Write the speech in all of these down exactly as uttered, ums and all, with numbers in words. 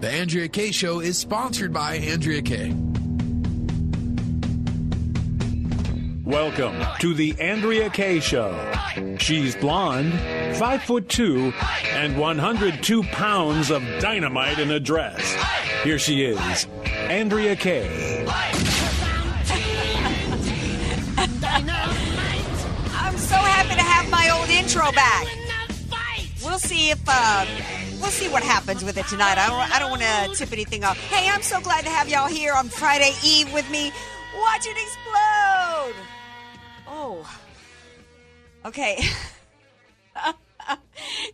The Andrea Kay Show is sponsored by Andrea Kay. Welcome to the Andrea Kay Show. She's blonde, five foot two, and one hundred two pounds of dynamite in a dress. Here she is, Andrea Kay. I'm so happy to have my old intro back. We'll see if... Uh, We'll see what happens with it tonight. I don't I don't want to tip anything off. Hey, I'm so glad to have y'all here on Friday Eve with me. Watch it explode. Oh. Okay.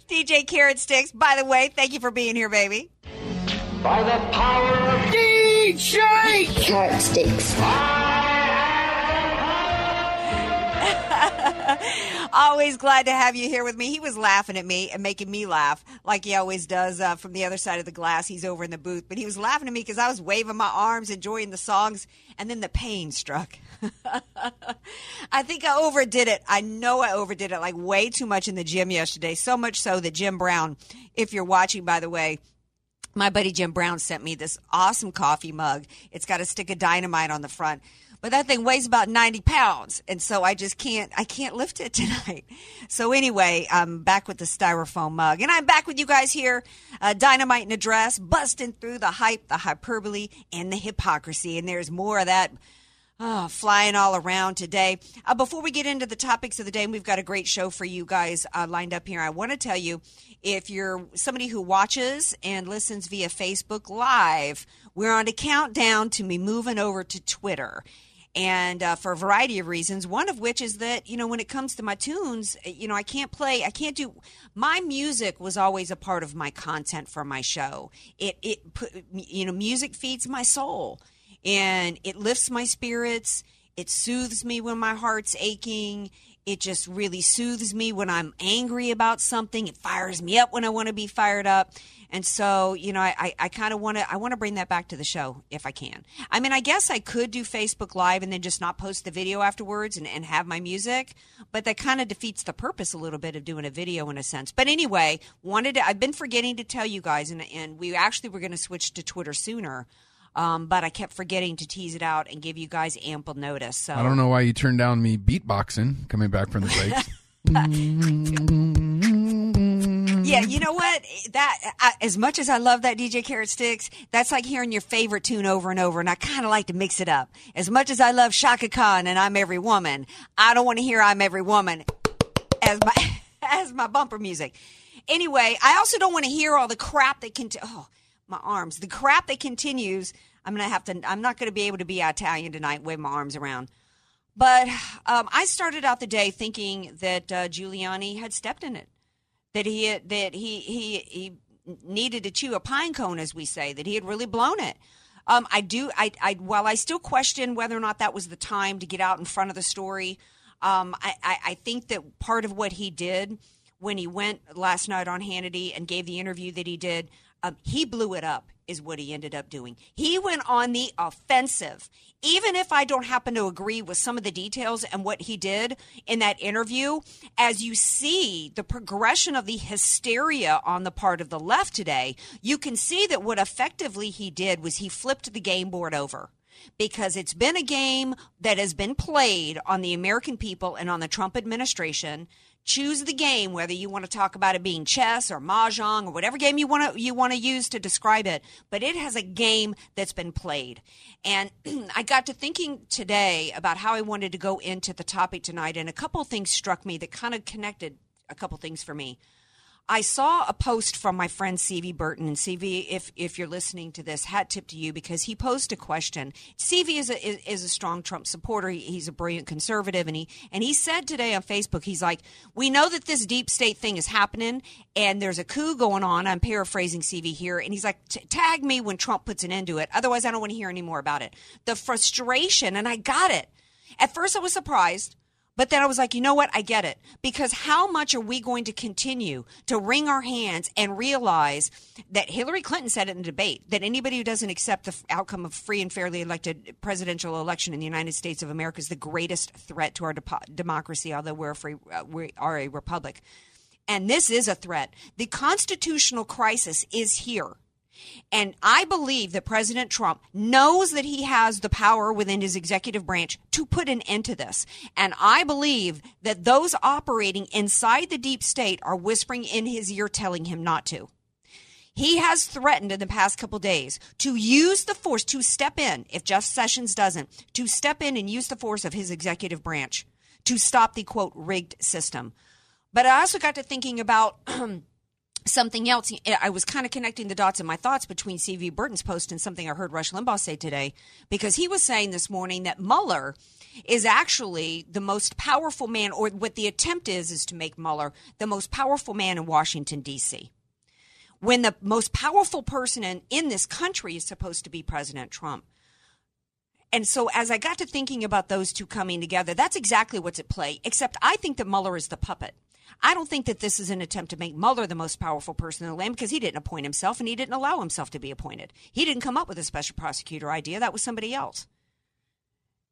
D J Carrot Sticks, by the way, thank you for being here, baby. By the power of D J Carrot Sticks. Always glad to have you here with me. He was laughing at me and making me laugh like he always does uh, from the other side of the glass. He's over in the booth, but he was laughing at me because I was waving my arms, enjoying the songs, and then the pain struck. I think I overdid it. I know I overdid it like way too much in the gym yesterday, so much so that Jim Brown, if you're watching, by the way, my buddy Jim Brown sent me this awesome coffee mug. It's got a stick of dynamite on the front. But that thing weighs about ninety pounds, and so I just can't, I can't lift it tonight. So anyway, I'm back with the styrofoam mug, and I'm back with you guys here, uh, dynamite in a dress, busting through the hype, the hyperbole, and the hypocrisy, and there's more of that oh, flying all around today. Uh, before we get into the topics of the day, and we've got a great show for you guys uh, lined up here, I want to tell you, if you're somebody who watches and listens via Facebook Live, we're on a countdown to me moving over to Twitter. And uh, for a variety of reasons, one of which is that, you know, when it comes to my tunes, you know, I can't play, I can't do, my music was always a part of my content for my show. It, it put, you know, music feeds my soul and it lifts my spirits. It soothes me when my heart's aching. It just really soothes me when I'm angry about something. It fires me up when I want to be fired up. And so, you know, I, I kind of want to I want to bring that back to the show if I can. I mean, I guess I could do Facebook Live and then just not post the video afterwards and, and have my music. But that kind of defeats the purpose a little bit of doing a video in a sense. But anyway, wanted to, I've been forgetting to tell you guys, and, and we actually were going to switch to Twitter sooner. Um, but I kept forgetting to tease it out and give you guys ample notice. So I don't know why you turned down me beatboxing coming back from the breaks. Yeah, you know what? That I, as much as I love that D J Carrot Sticks, that's like hearing your favorite tune over and over, and I kind of like to mix it up. As much as I love Shaka Khan and I'm Every Woman, I don't want to hear I'm Every Woman as my as my bumper music. Anyway, I also don't want to hear all the crap that can. Cont- oh, my arms! The crap that continues. I'm gonna have to. I'm not gonna be able to be Italian tonight. Wave my arms around. But um, I started out the day thinking that uh, Giuliani had stepped in it. That he had, that he, he he needed to chew a pine cone, as we say. That he had really blown it. Um, I do. I, I while I still question whether or not that was the time to get out in front of the story. Um, I, I, I think that part of what he did when he went last night on Hannity and gave the interview that he did, um, he blew it up. Is what he ended up doing. He went on the offensive. Even if I don't happen to agree with some of the details and what he did in that interview, as you see the progression of the hysteria on the part of the left today, you can see that what effectively he did was he flipped the game board over. Because it's been a game that has been played on the American people and on the Trump administration. Choose the game, whether you want to talk about it being chess or mahjong or whatever game you want to you want to use to describe it. But it has a game that's been played. And I got to thinking today about how I wanted to go into the topic tonight. And a couple of things struck me that kind of connected a couple of things for me. I saw a post from my friend C V. Burton, and C V, if if you're listening to this, hat tip to you, because he posed a question. C V is a, is, is a strong Trump supporter. He, he's a brilliant conservative, and he and he said today on Facebook, he's like, we know that this deep state thing is happening, and there's a coup going on. I'm paraphrasing C V here, and he's like, tag me when Trump puts an end to it. Otherwise, I don't want to hear any more about it. The frustration, and I got it. At first, I was surprised. But then I was like, you know what? I get it. Because how much are we going to continue to wring our hands and realize that Hillary Clinton said it in the debate, that anybody who doesn't accept the outcome of free and fairly elected presidential election in the United States of America is the greatest threat to our de- democracy, although we're a free, uh, we are a republic. And this is a threat. The constitutional crisis is here. And I believe that President Trump knows that he has the power within his executive branch to put an end to this. And I believe that those operating inside the deep state are whispering in his ear, telling him not to. He has threatened in the past couple days to use the force to step in, if Jeff Sessions doesn't, to step in and use the force of his executive branch to stop the, quote, rigged system. But I also got to thinking about something else. I was kind of connecting the dots in my thoughts between C V. Burton's post and something I heard Rush Limbaugh say today, because he was saying this morning that Mueller is actually the most powerful man, or what the attempt is, is to make Mueller the most powerful man in Washington, D C, when the most powerful person in, in this country is supposed to be President Trump. And so as I got to thinking about those two coming together, that's exactly what's at play, except I think that Mueller is the puppet. I don't think that this is an attempt to make Mueller the most powerful person in the land, because he didn't appoint himself and he didn't allow himself to be appointed. He didn't come up with a special prosecutor idea. That was somebody else.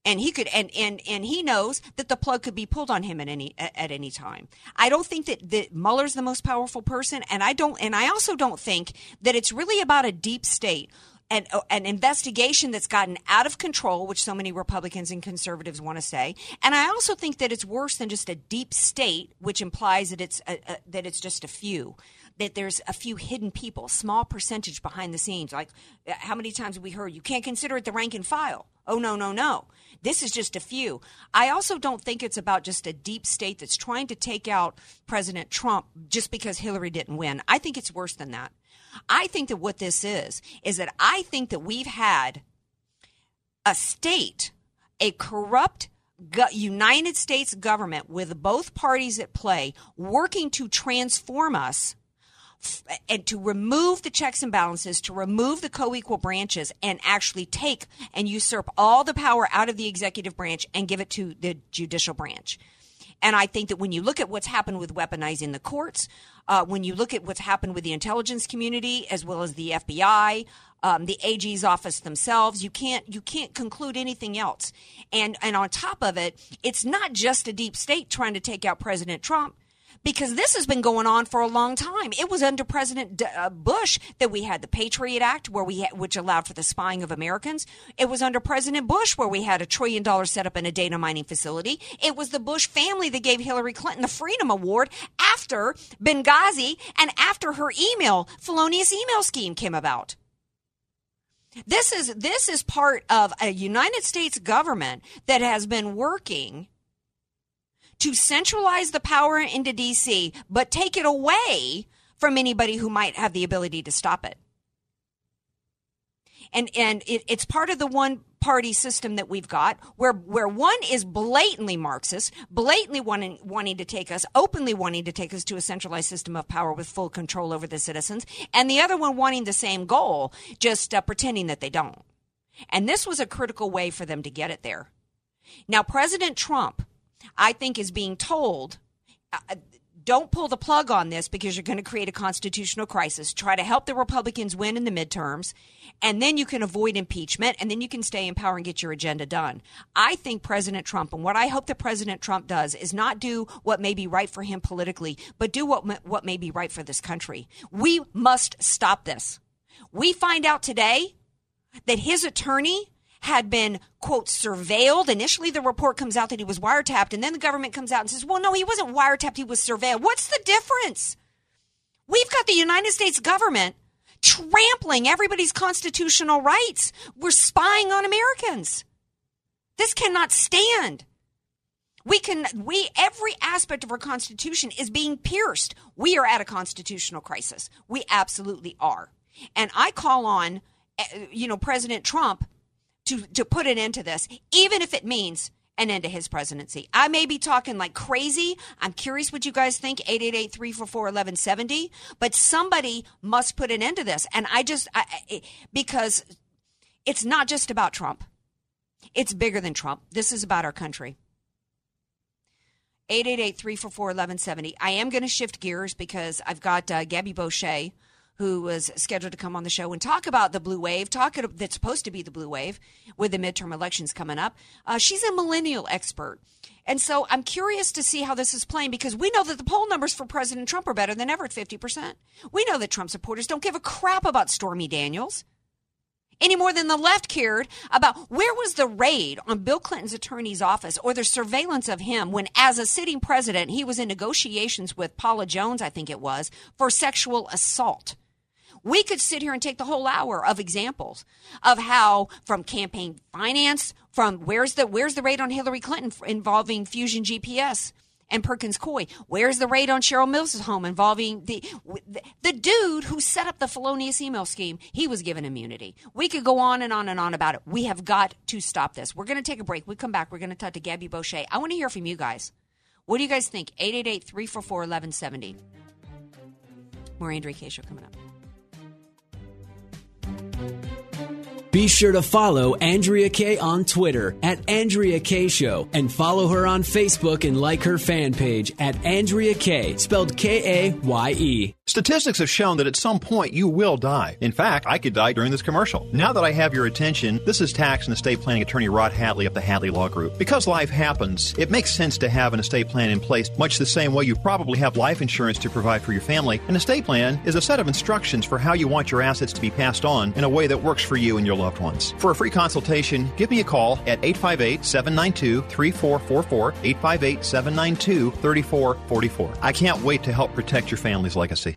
And he could, and, and, and he knows that the plug could be pulled on him at any at any time. I don't think that, that Mueller's the most powerful person, and I don't, and I also don't think that it's really about a deep state and an investigation that's gotten out of control, which so many Republicans and conservatives want to say. And I also think that it's worse than just a deep state, which implies that it's a, a, that it's just a few, that there's a few hidden people, small percentage behind the scenes. Like how many times have we heard, you can't consider it the rank and file. Oh, no, no, no. This is just a few. I also don't think it's about just a deep state that's trying to take out President Trump just because Hillary didn't win. I think it's worse than that. I think that what this is, is that I think that we've had a state, a corrupt go- United States government with both parties at play working to transform us f- and to remove the checks and balances, to remove the co-equal branches, and actually take and usurp all the power out of the executive branch and give it to the judicial branch. And I think that when you look at what's happened with weaponizing the courts, uh, when you look at what's happened with the intelligence community, as well as the F B I, um, the A G's office themselves, you can't you can't conclude anything else. And and on top of it, it's not just a deep state trying to take out President Trump, because this has been going on for a long time. It was under President D- uh, Bush that we had the Patriot Act, where we ha- which allowed for the spying of Americans. It was under President Bush where we had a trillion dollar setup in a data mining facility. It was the Bush family that gave Hillary Clinton the Freedom Award after Benghazi and after her email, felonious email scheme came about. This is this is part of a United States government that has been working to centralize the power into D C, but take it away from anybody who might have the ability to stop it. And and it, it's part of the one-party system that we've got, where where one is blatantly Marxist, blatantly wanting, wanting to take us, openly wanting to take us to a centralized system of power with full control over the citizens, and the other one wanting the same goal, just uh, pretending that they don't. And this was a critical way for them to get it there. Now, President Trump, I think, is being told, uh, don't pull the plug on this because you're going to create a constitutional crisis. Try to help the Republicans win in the midterms, and then you can avoid impeachment, and then you can stay in power and get your agenda done. I think President Trump, and what I hope that President Trump does, is not do what may be right for him politically, but do what what may be right for this country. We must stop this. We find out today that his attorney had been, quote, surveilled. Initially, the report comes out that he was wiretapped, and then the government comes out and says, well, no, he wasn't wiretapped, he was surveilled. What's the difference? We've got the United States government trampling everybody's constitutional rights. We're spying on Americans. This cannot stand. We can, we, every aspect of our Constitution is being pierced. We are at a constitutional crisis. We absolutely are. And I call on, you know, President Trump to, to put an end to this, even if it means an end to his presidency. I may be talking like crazy. I'm curious what you guys think, eight eight eight, three four four, one one seven zero. But somebody must put an end to this. And I just, I, it, because it's not just about Trump. It's bigger than Trump. This is about our country. eight eight eight, three four four, one one seven zero. I am going to shift gears because I've got uh, Gabby Beauché, who was scheduled to come on the show and talk about the blue wave, talk that's supposed to be the blue wave with the midterm elections coming up. Uh, she's a millennial expert. And so I'm curious to see how this is playing, because we know that the poll numbers for President Trump are better than ever at fifty percent. We know that Trump supporters don't give a crap about Stormy Daniels any more than the left cared about where was the raid on Bill Clinton's attorney's office or the surveillance of him when, as a sitting president, he was in negotiations with Paula Jones, I think it was, for sexual assault. We could sit here and take the whole hour of examples of how, from campaign finance, from where's the where's the raid on Hillary Clinton involving Fusion G P S and Perkins Coie? Where's the raid on Cheryl Mills' home involving the, the the dude who set up the felonious email scheme? He was given immunity. We could go on and on and on about it. We have got to stop this. We're going to take a break. We come back. We're going to talk to Gabby Beauché. I want to hear from you guys. What do you guys think? eight eight eight, three four four, one one seven zero. More Andrea Kay Show coming up. Be sure to follow Andrea Kay on Twitter at Andrea Kay Show, and follow her on Facebook and like her fan page at Andrea Kay, spelled K A Y E. Statistics have shown that at some point you will die. In fact, I could die during this commercial. Now that I have your attention, this is tax and estate planning attorney Rod Hadley of the Hadley Law Group. Because life happens, it makes sense to have an estate plan in place, much the same way you probably have life insurance to provide for your family. An estate plan is a set of instructions for how you want your assets to be passed on in a way that works for you and your loved ones. For a free consultation, give me a call at eight five eight, seven nine two, three four four four, eight five eight, seven nine two, three four four four. I can't wait to help protect your family's legacy.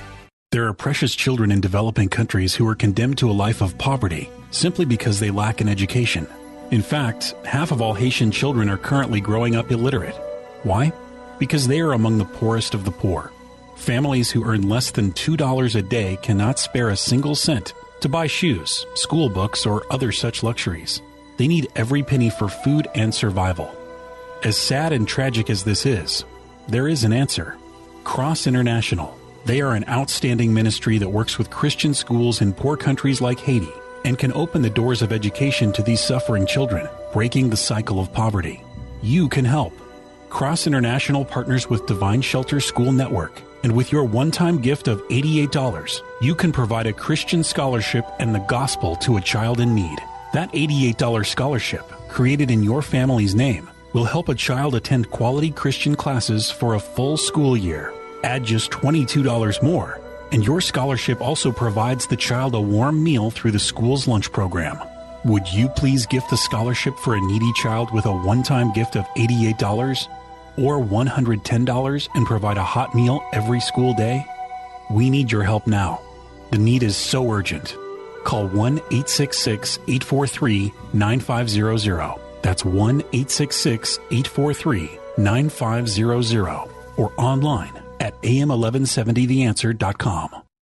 There are precious children in developing countries who are condemned to a life of poverty simply because they lack an education. In fact, half of all Haitian children are currently growing up illiterate. Why? Because they are among the poorest of the poor. Families who earn less than two dollars a day cannot spare a single cent to buy shoes, school books, or other such luxuries. They need every penny for food and survival. As sad and tragic as this is, there is an answer. Cross International. They are an outstanding ministry that works with Christian schools in poor countries like Haiti and can open the doors of education to these suffering children, breaking the cycle of poverty. You can help. Cross International partners with Divine Shelter School Network, and with your one-time gift of eighty-eight dollars, you can provide a Christian scholarship and the gospel to a child in need. That eighty-eight dollars scholarship, created in your family's name, will help a child attend quality Christian classes for a full school year. Add just twenty-two dollars more, and your scholarship also provides the child a warm meal through the school's lunch program. Would you please gift the scholarship for a needy child with a one-time gift of eighty-eight dollars or one hundred ten dollars and provide a hot meal every school day? We need your help now. The need is so urgent. Call one eight six six, eight four three, nine five zero zero. That's one eight six six, eight four three, nine five zero zero, or online at a m eleven seventy the answer dot com.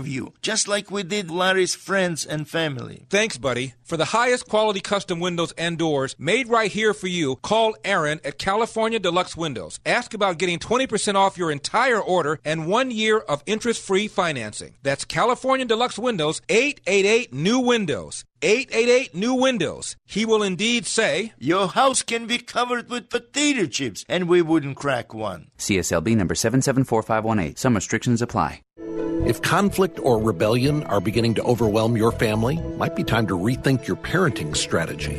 of you, just like we did Larry's friends and family. Thanks, buddy. For the highest quality custom windows and doors made right here for you, call Aaron at California Deluxe Windows. Ask about getting twenty percent off your entire order and one year of interest-free financing. That's California Deluxe Windows, eight eight eight, new windows. eight eight eight, new windows. He will indeed say, your house can be covered with potato chips, and we wouldn't crack one. C S L B number seven seven four five one eight. Some restrictions apply. If conflict or rebellion are beginning to overwhelm your family, might be time to rethink your parenting strategy.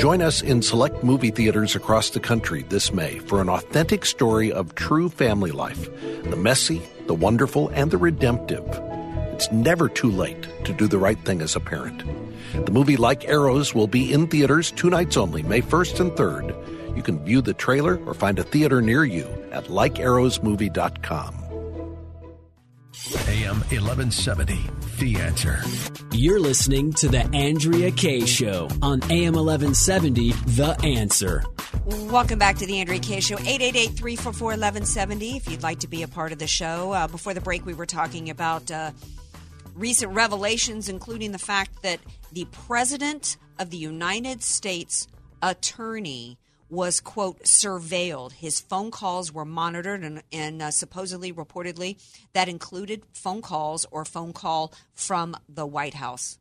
Join us in select movie theaters across the country this May for an authentic story of true family life, the messy, the wonderful, and the redemptive. It's never too late to do the right thing as a parent. The movie Like Arrows will be in theaters two nights only, May first and third. You can view the trailer or find a theater near you at like arrows movie dot com. A M eleven seventy, The Answer. You're listening to The Andrea Kay Show on A M eleven seventy, The Answer. Welcome back to The Andrea Kay Show, eight eight eight, three four four, one one seven zero if you'd like to be a part of the show. Uh, before the break, we were talking about uh, recent revelations, including the fact that the president of the United States attorney was, quote, surveilled. His phone calls were monitored, and, and uh, supposedly, reportedly, that included phone calls or phone call from the White House.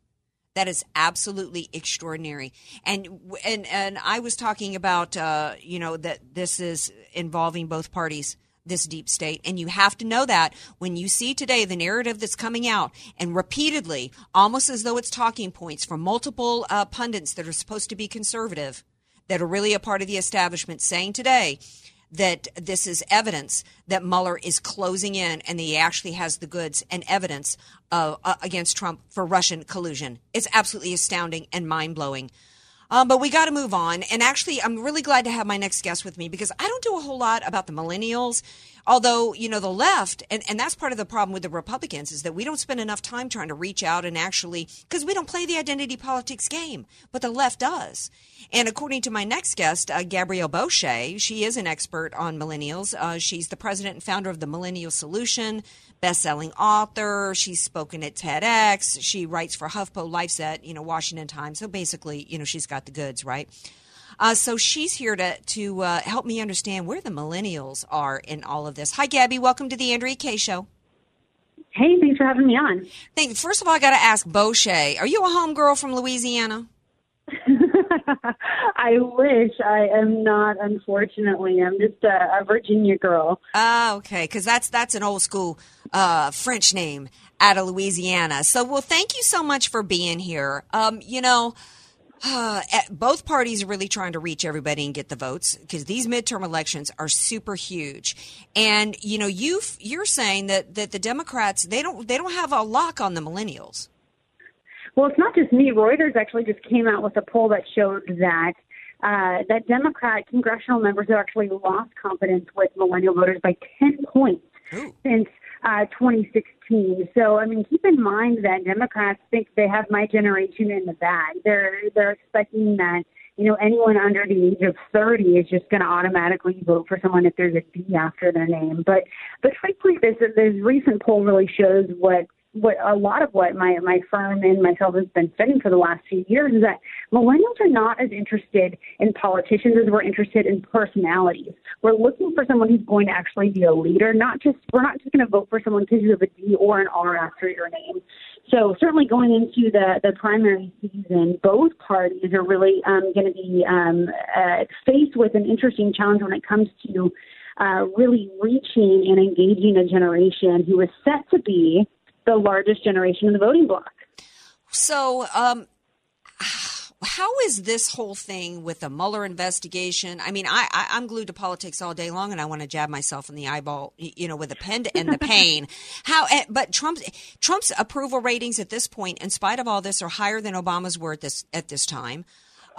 That is absolutely extraordinary. And and, and I was talking about, uh, you know, that this is involving both parties, this deep state. And you have to know that when you see today the narrative that's coming out and repeatedly, almost as though it's talking points from multiple uh, pundits that are supposed to be conservative, that are really a part of the establishment, saying today that this is evidence that Mueller is closing in and that he actually has the goods and evidence uh, uh, against Trump for Russian collusion. It's absolutely astounding and mind-blowing. Um, but we got to move on. And actually, I'm really glad to have my next guest with me because I don't do a whole lot about the millennials. Although, you know, the left, and, and that's part of the problem with the Republicans, is that we don't spend enough time trying to reach out and actually, because we don't play the identity politics game, but the left does. And according to my next guest, uh, Gabrielle Beauché, she is an expert on millennials. Uh, she's the president and founder of the Millennial Solution, best-selling author. She's spoken at TEDx. She writes for HuffPo, LifeSet, you know, Washington Times. So basically, you know, she's got the goods, right? Uh, so she's here to to uh, help me understand where the millennials are in all of this. Hi, Gabby. Welcome to the Andrea Kay Show. Hey, thanks for having me on. Thanks. First of all, I got to ask Beauché, are you a homegirl from Louisiana? I wish. I am not, unfortunately. I'm just a, a Virginia girl. Ah, okay, because that's that's an old school uh, French name out of Louisiana. So, well, thank you so much for being here. Um, you know, uh, both parties are really trying to reach everybody and get the votes because these midterm elections are super huge. And you know, you you're saying that, that the Democrats they don't they don't have a lock on the millennials. Well, it's not just me. Reuters actually just came out with a poll that showed that uh, that Democrat congressional members have actually lost confidence with millennial voters by ten points Ooh. since uh, twenty sixteen. So, I mean, keep in mind that Democrats think they have my generation in the bag. They're they're expecting that, you know, anyone under the age of thirty is just going to automatically vote for someone if there's a D after their name. But but frankly, this this recent poll really shows what. What a lot of what my, my firm and myself has been studying for the last few years is that millennials are not as interested in politicians as we're interested in personalities. We're looking for someone who's going to actually be a leader, not just we're not just going to vote for someone because you have a D or an R after your name. So certainly going into the, the primary season, both parties are really um, going to be um, uh, faced with an interesting challenge when it comes to uh, really reaching and engaging a generation who is set to be the largest generation in the voting bloc. So um, how is this whole thing with the Mueller investigation? I mean, I, I, I'm glued to politics all day long, and I want to jab myself in the eyeball, you know, with a pen to end the pain. How? But Trump's, Trump's approval ratings at this point, in spite of all this, are higher than Obama's were at this, at this time.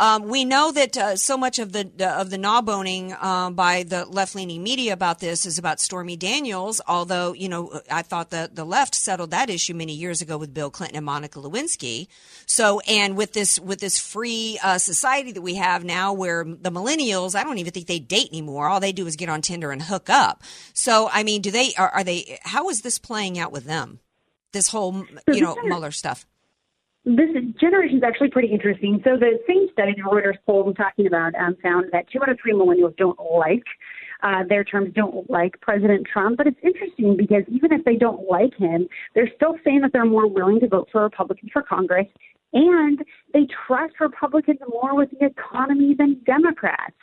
Um, we know that uh, so much of the of the gnaw-boning uh, by the left-leaning media about this is about Stormy Daniels, although, you know, I thought the, the left settled that issue many years ago with Bill Clinton and Monica Lewinsky. So, and with this with this free uh, society that we have now where the millennials, I don't even think they date anymore. All they do is get on Tinder and hook up. So, I mean, do they, are, are they, how is this playing out with them? this whole, you know, Mueller stuff? This generation is actually pretty interesting. So the same study that Reuters poll I'm talking about um, found that two out of three millennials don't like uh, their terms, don't like President Trump. But it's interesting because even if they don't like him, they're still saying that they're more willing to vote for Republicans for Congress. And they trust Republicans more with the economy than Democrats.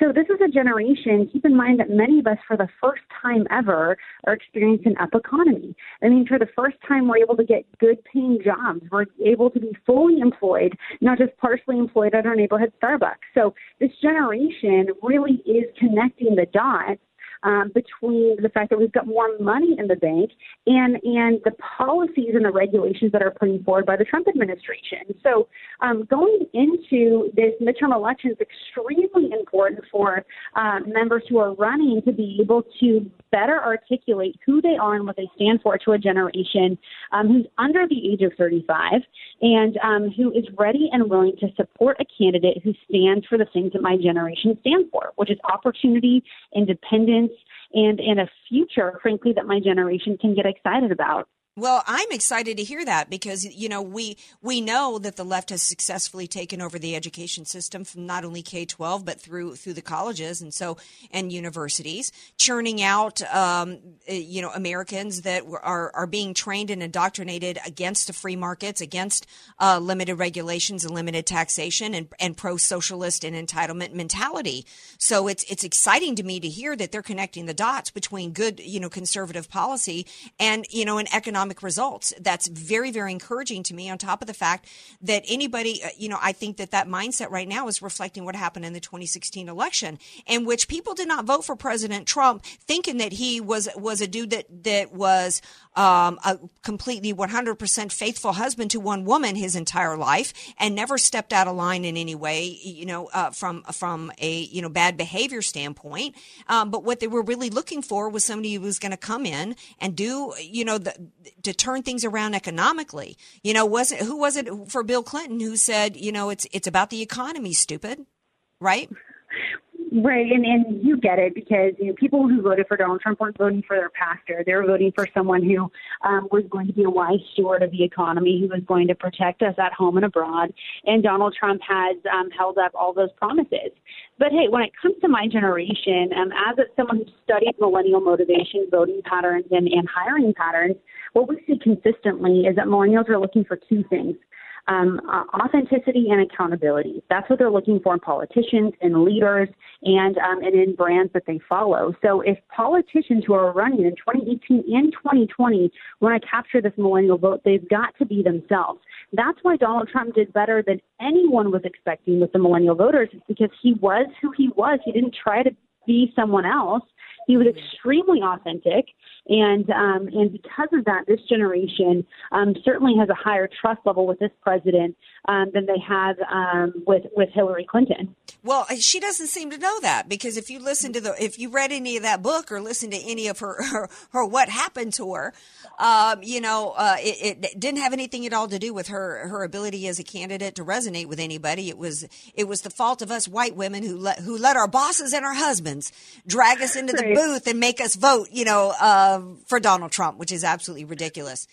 So this is a generation, keep in mind that many of us for the first time ever are experiencing an up economy. I mean, for the first time, we're able to get good paying jobs. We're able to be fully employed, not just partially employed at our neighborhood Starbucks. So this generation really is connecting the dots Um, between the fact that we've got more money in the bank and, and the policies and the regulations that are putting forward by the Trump administration. So um, going into this midterm election is extremely important for uh, members who are running to be able to better articulate who they are and what they stand for to a generation um, who's under the age of thirty-five and um, who is ready and willing to support a candidate who stands for the things that my generation stands for, which is opportunity, independence, and in a future, frankly, that my generation can get excited about. Well, I'm excited to hear that because, you know, we we know that the left has successfully taken over the education system from not only K through twelve, but through through the colleges and so and universities, churning out, um, you know, Americans that are, are being trained and indoctrinated against the free markets, against uh, limited regulations and limited taxation and, and pro-socialist and entitlement mentality. So it's it's exciting to me to hear that they're connecting the dots between good, you know, conservative policy and, you know, an economic results. That's very, very encouraging to me on top of the fact that anybody, you know, I think that that mindset right now is reflecting what happened in the twenty sixteen election in which people did not vote for President Trump thinking that he was was a dude that, that was um, a completely one hundred percent faithful husband to one woman his entire life and never stepped out of line in any way, you know, uh, from from a, you know, bad behavior standpoint. Um, but what they were really looking for was somebody who was going to come in and do, you know, the to turn things around economically. You know, was it, who was it for Bill Clinton who said, you know, it's it's about the economy, stupid, right? Right, and, and you get it because, you know, people who voted for Donald Trump weren't voting for their pastor. They were voting for someone who um, was going to be a wise steward of the economy, who was going to protect us at home and abroad. And Donald Trump has um, held up all those promises. But, hey, when it comes to my generation, um, as someone who studied millennial motivation, voting patterns, and, and hiring patterns, what we see consistently is that millennials are looking for two things. Um, authenticity and accountability. That's what they're looking for in politicians and leaders and, um, and in brands that they follow. So if politicians who are running in twenty eighteen and twenty twenty want to capture this millennial vote, they've got to be themselves. That's why Donald Trump did better than anyone was expecting with the millennial voters, is because he was who he was. He didn't try to be someone else. He was extremely authentic. And um, and because of that, this generation um, certainly has a higher trust level with this president um, than they have um, with with Hillary Clinton. Well, she doesn't seem to know that, because if you listen to the if you read any of that book or listen to any of her her, her what happened to her, um, you know, uh, it, it didn't have anything at all to do with her her ability as a candidate to resonate with anybody. It was it was the fault of us white women who let who let our bosses and our husbands drag us into the right. booth and make us vote, you know. Uh, for Donald Trump, which is absolutely ridiculous.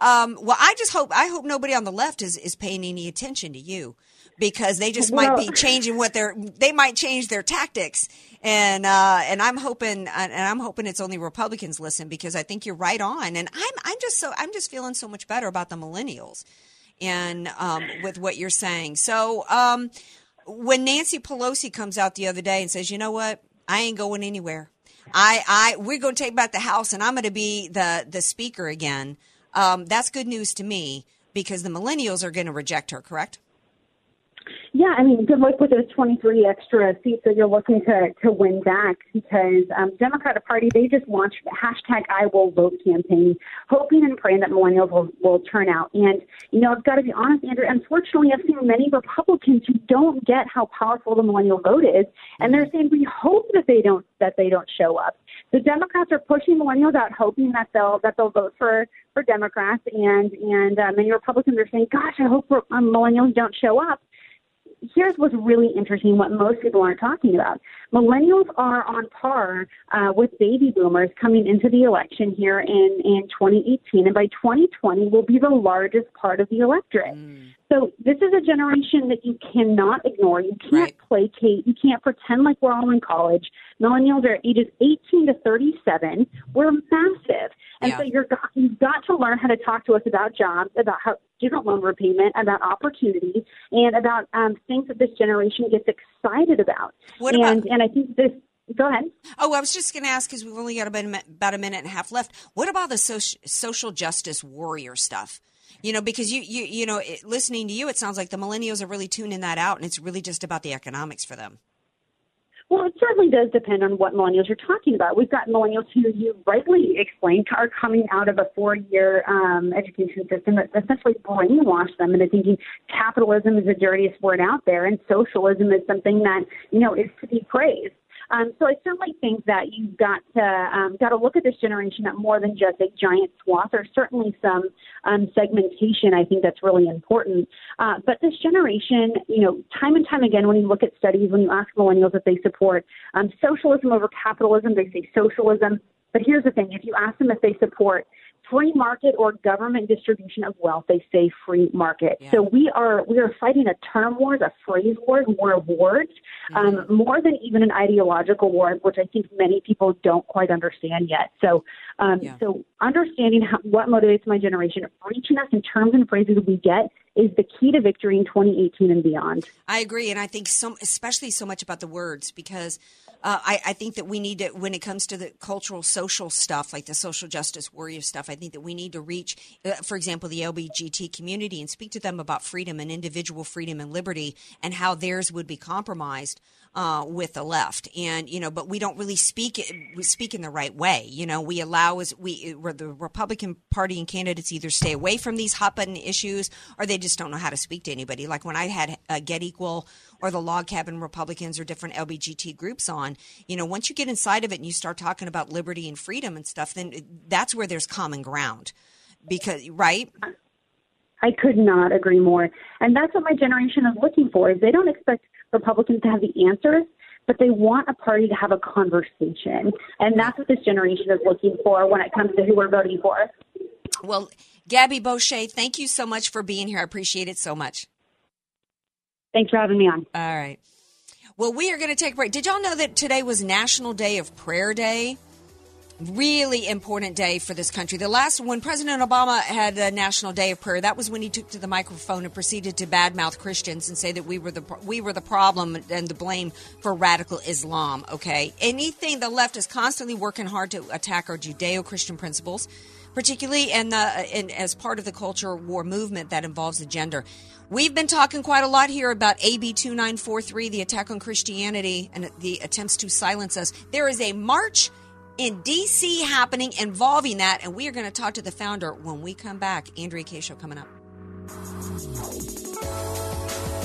Um, well, I just hope I hope nobody on the left is, is paying any attention to you, because they just well, might be changing what they're they might change their tactics. And uh, and I'm hoping and I'm hoping it's only Republicans listen, because I think you're right on. And I'm I'm just so I'm just feeling so much better about the millennials and um, with what you're saying. So um, when Nancy Pelosi comes out the other day and says, you know what, I ain't going anywhere. I, I, we're going to take back the House, and I'm going to be the, the speaker again. Um, that's good news to me, because the millennials are going to reject her, correct? Yeah, I mean, good luck with those twenty-three extra seats that you're looking to, to win back, because um, Democratic Party, they just launched the hashtag I Will Vote campaign, hoping and praying that millennials will, will turn out. And, you know, I've got to be honest, Andrew, unfortunately, I've seen many Republicans who don't get how powerful the millennial vote is, and they're saying we hope that they don't that they don't show up. The Democrats are pushing millennials out, hoping that they'll that they'll vote for, for Democrats, and, and uh, many Republicans are saying, gosh, I hope um, millennials don't show up. here's what's really interesting, what most people aren't talking about. Millennials are on par uh, with baby boomers coming into the election here in, in twenty eighteen, and by twenty twenty will be the largest part of the electorate. Mm. So this is a generation that you cannot ignore. You can't right. placate. You can't pretend like we're all in college. Millennials are ages eighteen to thirty-seven. We're massive. And yeah. so you're, you've got to learn how to talk to us about jobs, about how student loan repayment, about opportunity, and about um, things that this generation gets excited about. What and, about- and I think this – go ahead. Oh, I was just going to ask, because we've only got about a minute and a half left, what about the so- social justice warrior stuff? You know, because, you, you, you know, it, listening to you, it sounds like the millennials are really tuning that out, and it's really just about the economics for them. Well, it certainly does depend on what millennials you're talking about. We've got millennials who, you rightly explained, are coming out of a four-year um, education system that essentially brainwashed them into thinking capitalism is the dirtiest word out there and socialism is something that, you know, is to be praised. Um, so I certainly think that you've got to um, got to look at this generation at more than just a giant swath. There's certainly some um, segmentation, I think, that's really important. Uh, but this generation, you know, time and time again, when you look at studies, when you ask millennials if they support um, socialism over capitalism, they say socialism. But here's the thing. If you ask them if they support free market or government distribution of wealth, they say free market. Yeah. So we are we are fighting a term war, a phrase war, war of words, mm-hmm. um, more than even an ideological war, which I think many people don't quite understand yet. So um, yeah. so understanding how, what motivates my generation, reaching us in terms and phrases we get, is the key to victory in twenty eighteen and beyond. I agree, and I think so, especially so much about the words, because uh, I, I think that we need to, when it comes to the cultural social stuff, like the social justice warrior stuff, I think that we need to reach, uh, for example, the L G B T community and speak to them about freedom and individual freedom and liberty and how theirs would be compromised uh, with the left. And, you know, but we don't really speak, we speak in the right way. You know, we allow, as we, the Republican Party and candidates either stay away from these hot button issues or they just don't know how to speak to anybody. Like when I had uh, Get Equal or the Log Cabin Republicans or different L G B T groups on, you know, once you get inside of it and you start talking about liberty and freedom and stuff, then that's where there's common ground. Because, right? I could not agree more. And that's what my generation is looking for, is they don't expect Republicans to have the answers, but they want a party to have a conversation. And that's what this generation is looking for when it comes to who we're voting for. Well, Gabby Beauché, thank you so much for being here. I appreciate it so much. Thanks for having me on. All right. Well, we are going to take a break. Did y'all know that today was National Day of Prayer Day? Really important day for this country. The last one, President Obama had a National Day of Prayer. That was when he took to the microphone and proceeded to badmouth Christians and say that we were the we were the problem and the blame for radical Islam. Okay, anything the left is constantly working hard to attack our Judeo-Christian principles, particularly in the in, as part of the culture war movement that involves the gender. We've been talking quite a lot here about A B two nine four three, the attack on Christianity and the attempts to silence us. There is a march in D C happening involving that, and we are going to talk to the founder when we come back. Andrea Kay Show coming up.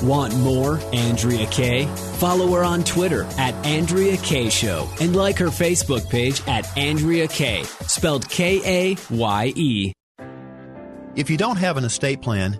Want more Andrea Kay? Follow her on Twitter at Andrea Kay Show and like her Facebook page at Andrea Kay, spelled K A Y E. If you don't have an estate plan,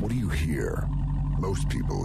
What do you hear? Most people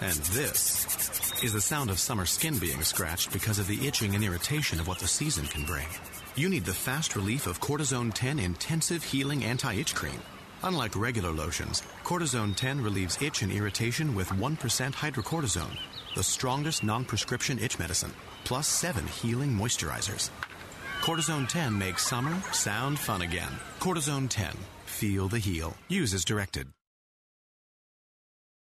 And this is the sound of summer skin being scratched because of the itching and irritation of what the season can bring. You need the fast relief of Cortisone ten Intensive Healing Anti-Itch Cream. Unlike regular lotions, Cortisone ten relieves itch and irritation with one percent hydrocortisone, the strongest non-prescription itch medicine, plus seven healing moisturizers. Cortisone ten makes summer sound fun again. Cortisone ten. Feel the heal. Use as directed.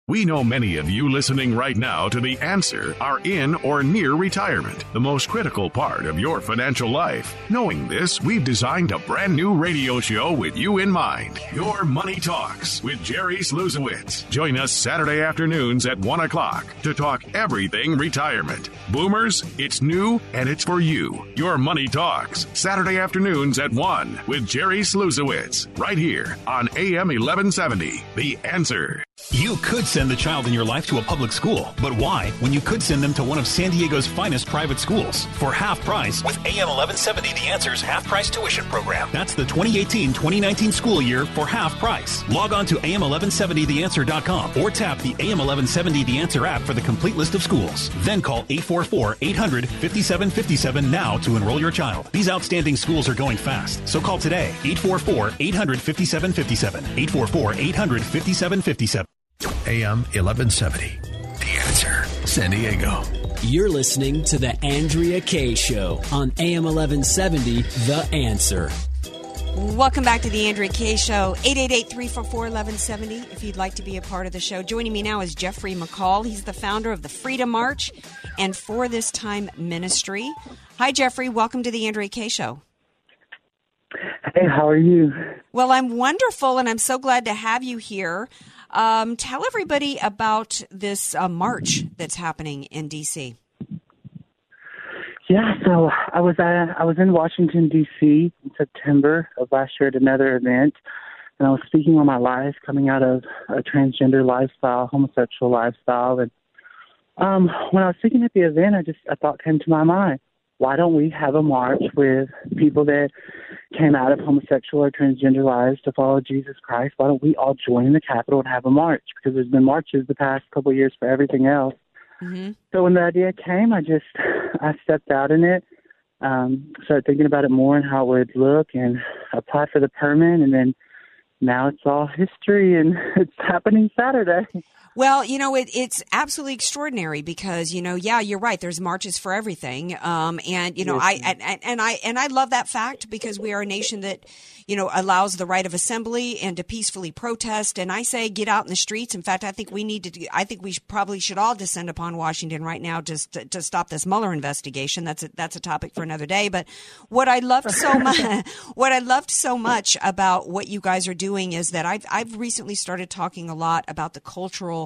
We know many of you listening right now to The Answer are in or near retirement, the most critical part of your financial life. Knowing this, we've designed a brand new radio show with you in mind, Your Money Talks with Jerry Sluzewicz. Join us Saturday afternoons at one o'clock to talk everything retirement. Boomers, it's new and it's for you. Your Money Talks, Saturday afternoons at one with Jerry Sluzewicz, right here on A M eleven seventy, The Answer. You could send the child in your life to a public school, but why when you could send them to one of San Diego's finest private schools for half price with A M eleven seventy, The Answer's half price tuition program. That's the twenty eighteen twenty nineteen school year for half price. Log on to A M eleven seventy the answer dot com or tap the A M eleven seventy The Answer app for the complete list of schools. Then call eight four four, eight hundred, five seven five seven now to enroll your child. These outstanding schools are going fast, so call today. eight four four, eight hundred, five seven five seven. eight four four, eight hundred, five seven five seven. A M eleven seventy. The Answer. San Diego. You're listening to The Andrea Kay Show on A M eleven seventy, The Answer. Welcome back to The Andrea Kay Show, eight eight eight, three four four, one one seven zero, if you'd like to be a part of the show. Joining me now is Jeffrey McCall. He's the founder of the Freedom March and For This Time Ministry. Hi, Jeffrey. Welcome to The Andrea Kay Show. Hey, how are you? Well, I'm wonderful, and I'm so glad to have you here. Um, tell everybody about this uh, march that's happening in D C Yeah, so I was at, I was in Washington D C in September of last year at another event, and I was speaking on my life coming out of a transgender lifestyle, homosexual lifestyle, and um, when I was speaking at the event, I just a thought came to my mind: why don't we have a march with people that came out of homosexual or transgender lives to follow Jesus Christ? Why don't we all join in the Capitol and have a march? Because there's been marches the past couple of years for everything else. Mm-hmm. So when the idea came, I just I stepped out in it, um, started thinking about it more and how it would look, and applied for the permit, and then now it's all history, and it's happening Saturday. Well, you know, it, it's absolutely extraordinary because, you know, yeah, you're right. There's marches for everything. Um, and, you know, yes. I and, and I and I love that fact because we are a nation that, you know, allows the right of assembly and to peacefully protest. And I say get out in the streets. In fact, I think we need to do, I think we should, probably should all descend upon Washington right now just to, to stop this Mueller investigation. That's a, that's a topic for another day. But what I loved so much, what I loved so much about what you guys are doing is that I've, I've recently started talking a lot about the cultural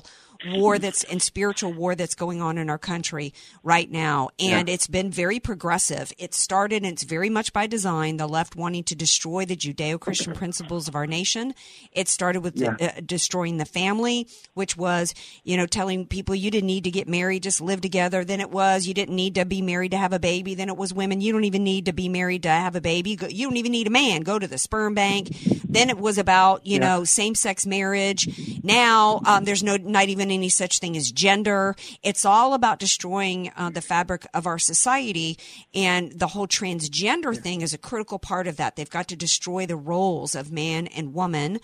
war that's and spiritual war that's going on in our country right now. And yeah. It's been very progressive. It started, and it's very much by design, the left wanting to destroy the Judeo-Christian principles of our nation. It started with yeah. the, uh, destroying the family, which was, you know, telling people you didn't need to get married, just live together. Then it was you didn't need to be married to have a baby. Then it was women, you don't even need to be married to have a baby. Go, you don't even need a man. Go to the sperm bank. Then it was about, you yeah. know, same-sex marriage. Now um, there's no not even any such thing as gender. It's all about destroying uh, the fabric of our society, and the whole transgender thing is a critical part of that. They've got to destroy the roles of man and woman.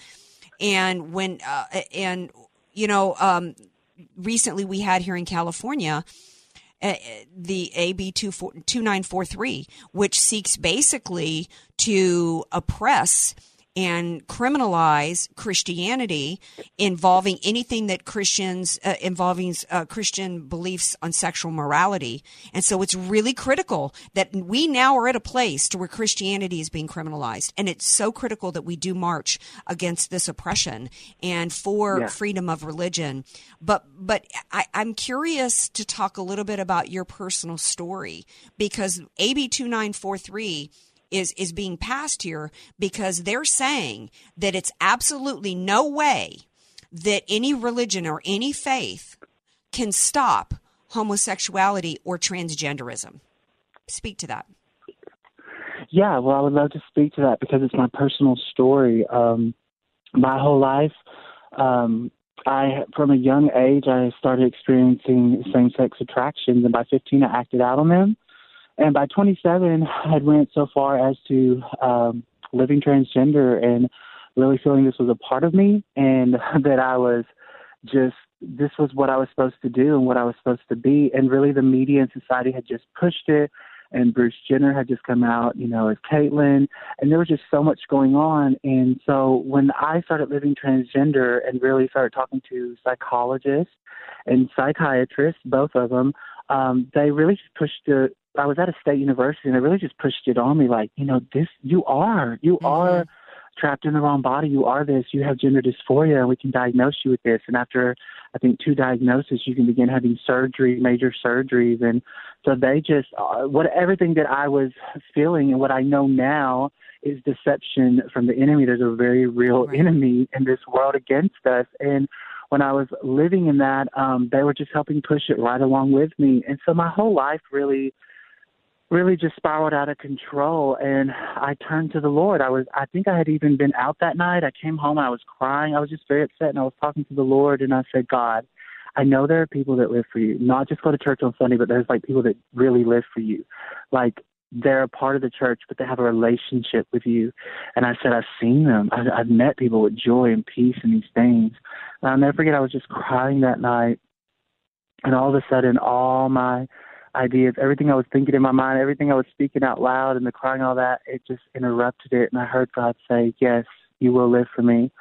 And when uh, and you know um, recently we had here in California uh, the A B two nine four three, which seeks basically to oppress and criminalize Christianity involving anything that Christians uh, involving uh, Christian beliefs on sexual morality. And so it's really critical that we now are at a place to where Christianity is being criminalized. And it's so critical that we do march against this oppression and for yeah. freedom of religion. But but I, I'm curious to talk a little bit about your personal story, because A B two nine four three is is being passed here because they're saying that it's absolutely no way that any religion or any faith can stop homosexuality or transgenderism. Speak to that. Yeah, well, I would love to speak to that because it's my personal story. Um, my whole life, um, I from a young age, I started experiencing same-sex attractions, and by fifteen, I acted out on them. And by twenty-seven, I had went so far as to um, living transgender and really feeling this was a part of me, and that I was just, this was what I was supposed to do and what I was supposed to be. And really the media and society had just pushed it, and Bruce Jenner had just come out, you know, as Caitlyn, and there was just so much going on. And so when I started living transgender and really started talking to psychologists and psychiatrists, both of them, um, they really pushed the, I was at a state university, and it really just pushed it on me. Like, you know, this, you are, you mm-hmm. are trapped in the wrong body. You are this, you have gender dysphoria, and we can diagnose you with this. And after, I think, two diagnoses, you can begin having surgery, major surgeries. And so they just, uh, what everything that I was feeling and what I know now is deception from the enemy. There's a very real right. enemy in this world against us. And when I was living in that, um, they were just helping push it right along with me. And so my whole life really, really just spiraled out of control, and I turned to the Lord. I was, I think I had even been out that night. I came home, I was crying. I was just very upset, and I was talking to the Lord, and I said, God, I know there are people that live for you, not just go to church on Sunday, but there's, like, people that really live for you. Like, they're a part of the church, but they have a relationship with you. And I said, I've seen them. I've, I've met people with joy and peace and these things. And I'll never forget, I was just crying that night, and all of a sudden, all my ideas, everything I was thinking in my mind, everything I was speaking out loud and the crying, all that, it just interrupted it. And I heard God say, yes, you will live for me.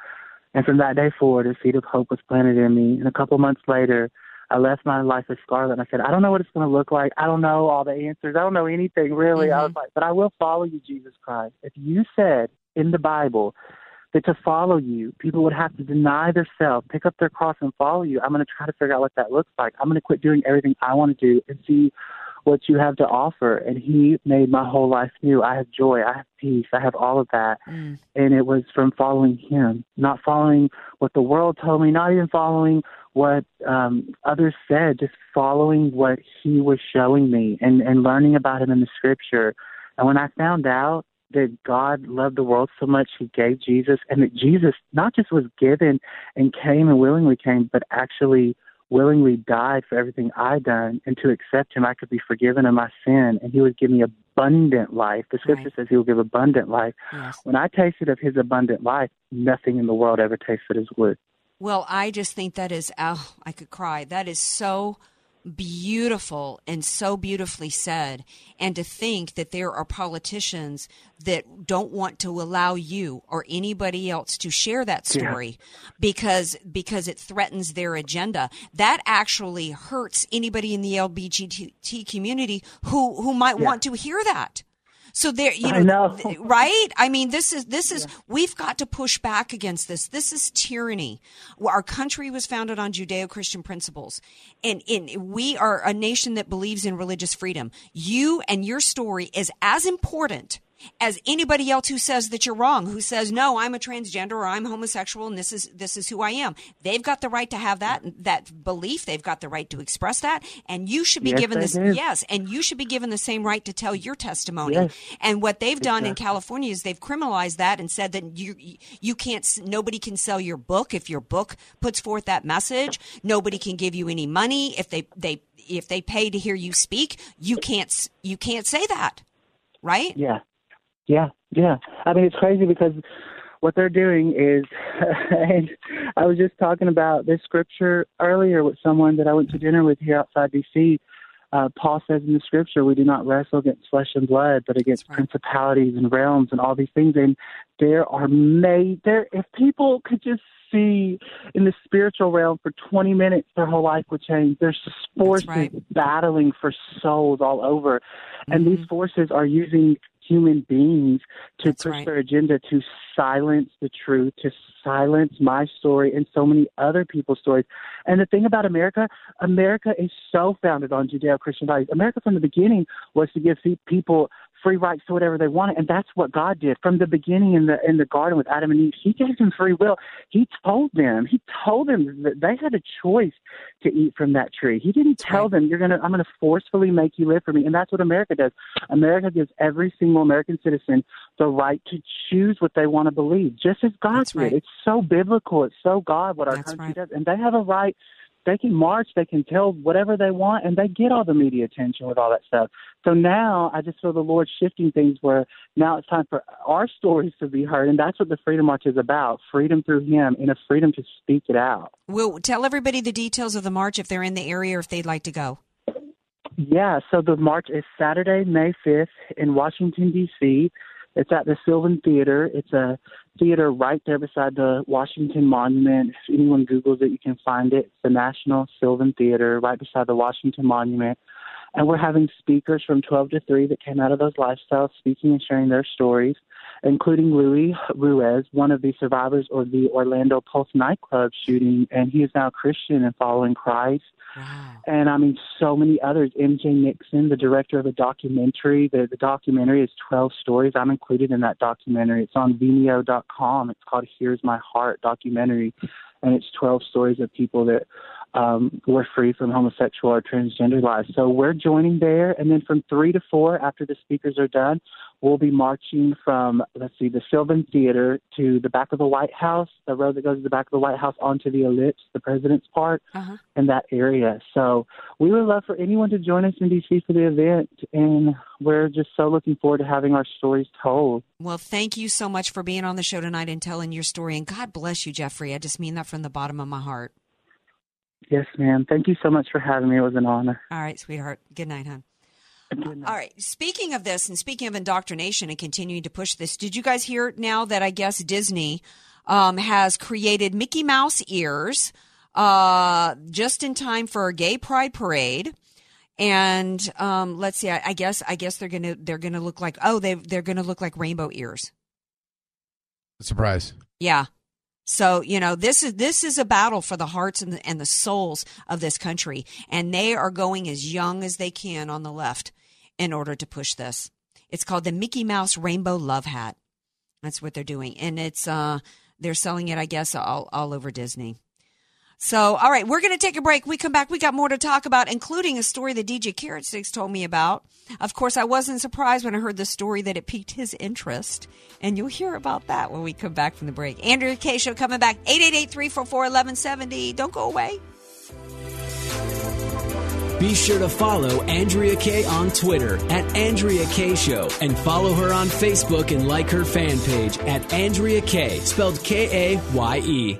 And from that day forward, a seed of hope was planted in me. And a couple months later, I left my life as Scarlet. And I said, I don't know what it's going to look like. I don't know all the answers. I don't know anything, really. Mm-hmm. I was like, but I will follow you, Jesus Christ. If you said in the Bible that to follow you, people would have to deny themselves, pick up their cross, and follow you, I'm going to try to figure out what that looks like. I'm going to quit doing everything I want to do and see what you have to offer. And he made my whole life new. I have joy. I have peace. I have all of that. Mm. And it was from following him, not following what the world told me, not even following what um, others said, just following what he was showing me and, and learning about him in the scripture. And when I found out that God loved the world so much he gave Jesus, and that Jesus not just was given and came and willingly came, but actually willingly died for everything I done, and to accept him, I could be forgiven of my sin, and he would give me abundant life. The scripture right. says he will give abundant life. Yes. When I tasted of his abundant life, nothing in the world ever tasted as good. Well, I just think that is, oh, I could cry. That is so beautiful and so beautifully said. And to think that there are politicians that don't want to allow you or anybody else to share that story yeah. because because it threatens their agenda. That actually hurts anybody in the L G B T community who who might yeah. want to hear that. So there, you know, I know. Th- right? I mean, this is, this is, yeah. we've got to push back against this. This is tyranny. Our country was founded on Judeo-Christian principles, and, and we are a nation that believes in religious freedom. You and your story is as important as anybody else who says that you're wrong, who says, no, I'm a transgender or I'm homosexual and this is, this is who I am. They've got the right to have that, that belief. They've got the right to express that. And you should be yes, given this. Yes. And you should be given the same right to tell your testimony. Yes. And what they've done exactly. in California is they've criminalized that and said that you, you can't, nobody can sell your book. If your book puts forth that message, nobody can give you any money. If they, they, if they pay to hear you speak, you can't, you can't say that. Right? Yeah. Yeah, yeah. I mean, it's crazy because what they're doing is, and I was just talking about this scripture earlier with someone that I went to dinner with here outside D C Uh, Paul says in the scripture, we do not wrestle against flesh and blood, but against right. principalities and realms and all these things. And there are made there. If people could just see in the spiritual realm for twenty minutes, their whole life would change. There's just forces right. battling for souls all over. Mm-hmm. And these forces are using human beings to That's push right. their agenda, to silence the truth, to silence my story and so many other people's stories. And the thing about America, America is so founded on Judeo-Christian values. America from the beginning was to give people free rights to whatever they wanted, and that's what God did from the beginning in the in the garden with Adam and Eve. He gave them free will. He told them. He told them that they had a choice to eat from that tree. He didn't tell them, "You're gonna, I'm gonna forcefully make you live for me." And that's what America does. America gives every single American citizen the right to choose what they want to believe, just as God that's did. Right. It's so biblical. It's so God what our that's country right. does, and they have a right. They can march, they can tell whatever they want, and they get all the media attention with all that stuff. So now I just feel the Lord shifting things where now it's time for our stories to be heard, and that's what the Freedom March is about, freedom through Him and a freedom to speak it out. Well, tell everybody the details of the march if they're in the area or if they'd like to go. Yeah, so the march is Saturday, May fifth in Washington, D C It's at the Sylvan Theater. It's a theater right there beside the Washington Monument. If anyone Googles it, you can find it. It's the National Sylvan Theater right beside the Washington Monument. And we're having speakers from twelve to three that came out of those lifestyles speaking and sharing their stories, including Louis Ruiz, one of the survivors of the Orlando Pulse nightclub shooting, and he is now a Christian and following Christ. Wow. And, I mean, so many others. M J Nixon, the director of a documentary. The, the documentary is twelve stories. I'm included in that documentary. It's on Vimeo dot com. It's called Here's My Heart documentary, and it's twelve stories of people that um, were free from homosexual or transgender lives. So we're joining there, and then from three to four, after the speakers are done, we'll be marching from, let's see, the Sylvan Theater to the back of the White House, the road that goes to the back of the White House onto the Ellipse, the President's Park, uh-huh. and that area. So we would love for anyone to join us in D C for the event, and we're just so looking forward to having our stories told. Well, thank you so much for being on the show tonight and telling your story, and God bless you, Jeffrey. I just mean that from the bottom of my heart. Yes, ma'am. Thank you so much for having me. It was an honor. All right, sweetheart. Good night, hon. All right. Speaking of this and speaking of indoctrination and continuing to push this, did you guys hear now that I guess Disney um, has created Mickey Mouse ears uh, just in time for a gay pride parade? And um, let's see, I, I guess I guess they're gonna they're gonna look like oh they they're gonna look like rainbow ears. A surprise. Yeah. So, you know, this is this is a battle for the hearts and the, and the souls of this country, and they are going as young as they can on the left in order to push this. It's called the Mickey Mouse Rainbow Love Hat. That's what they're doing, and it's uh, they're selling it, I guess, all, all over Disney. So, all right, we're going to take a break. We come back. We got more to talk about, including a story that D J Carrot Sticks told me about. Of course, I wasn't surprised when I heard the story that it piqued his interest, and you'll hear about that when we come back from the break. Andrea Kay Show coming back, eight eight eight, three four four, one one seven zero. Don't go away. Be sure to follow Andrea Kay on Twitter at Andrea Kay Show and follow her on Facebook and like her fan page at Andrea Kay, spelled K A Y E.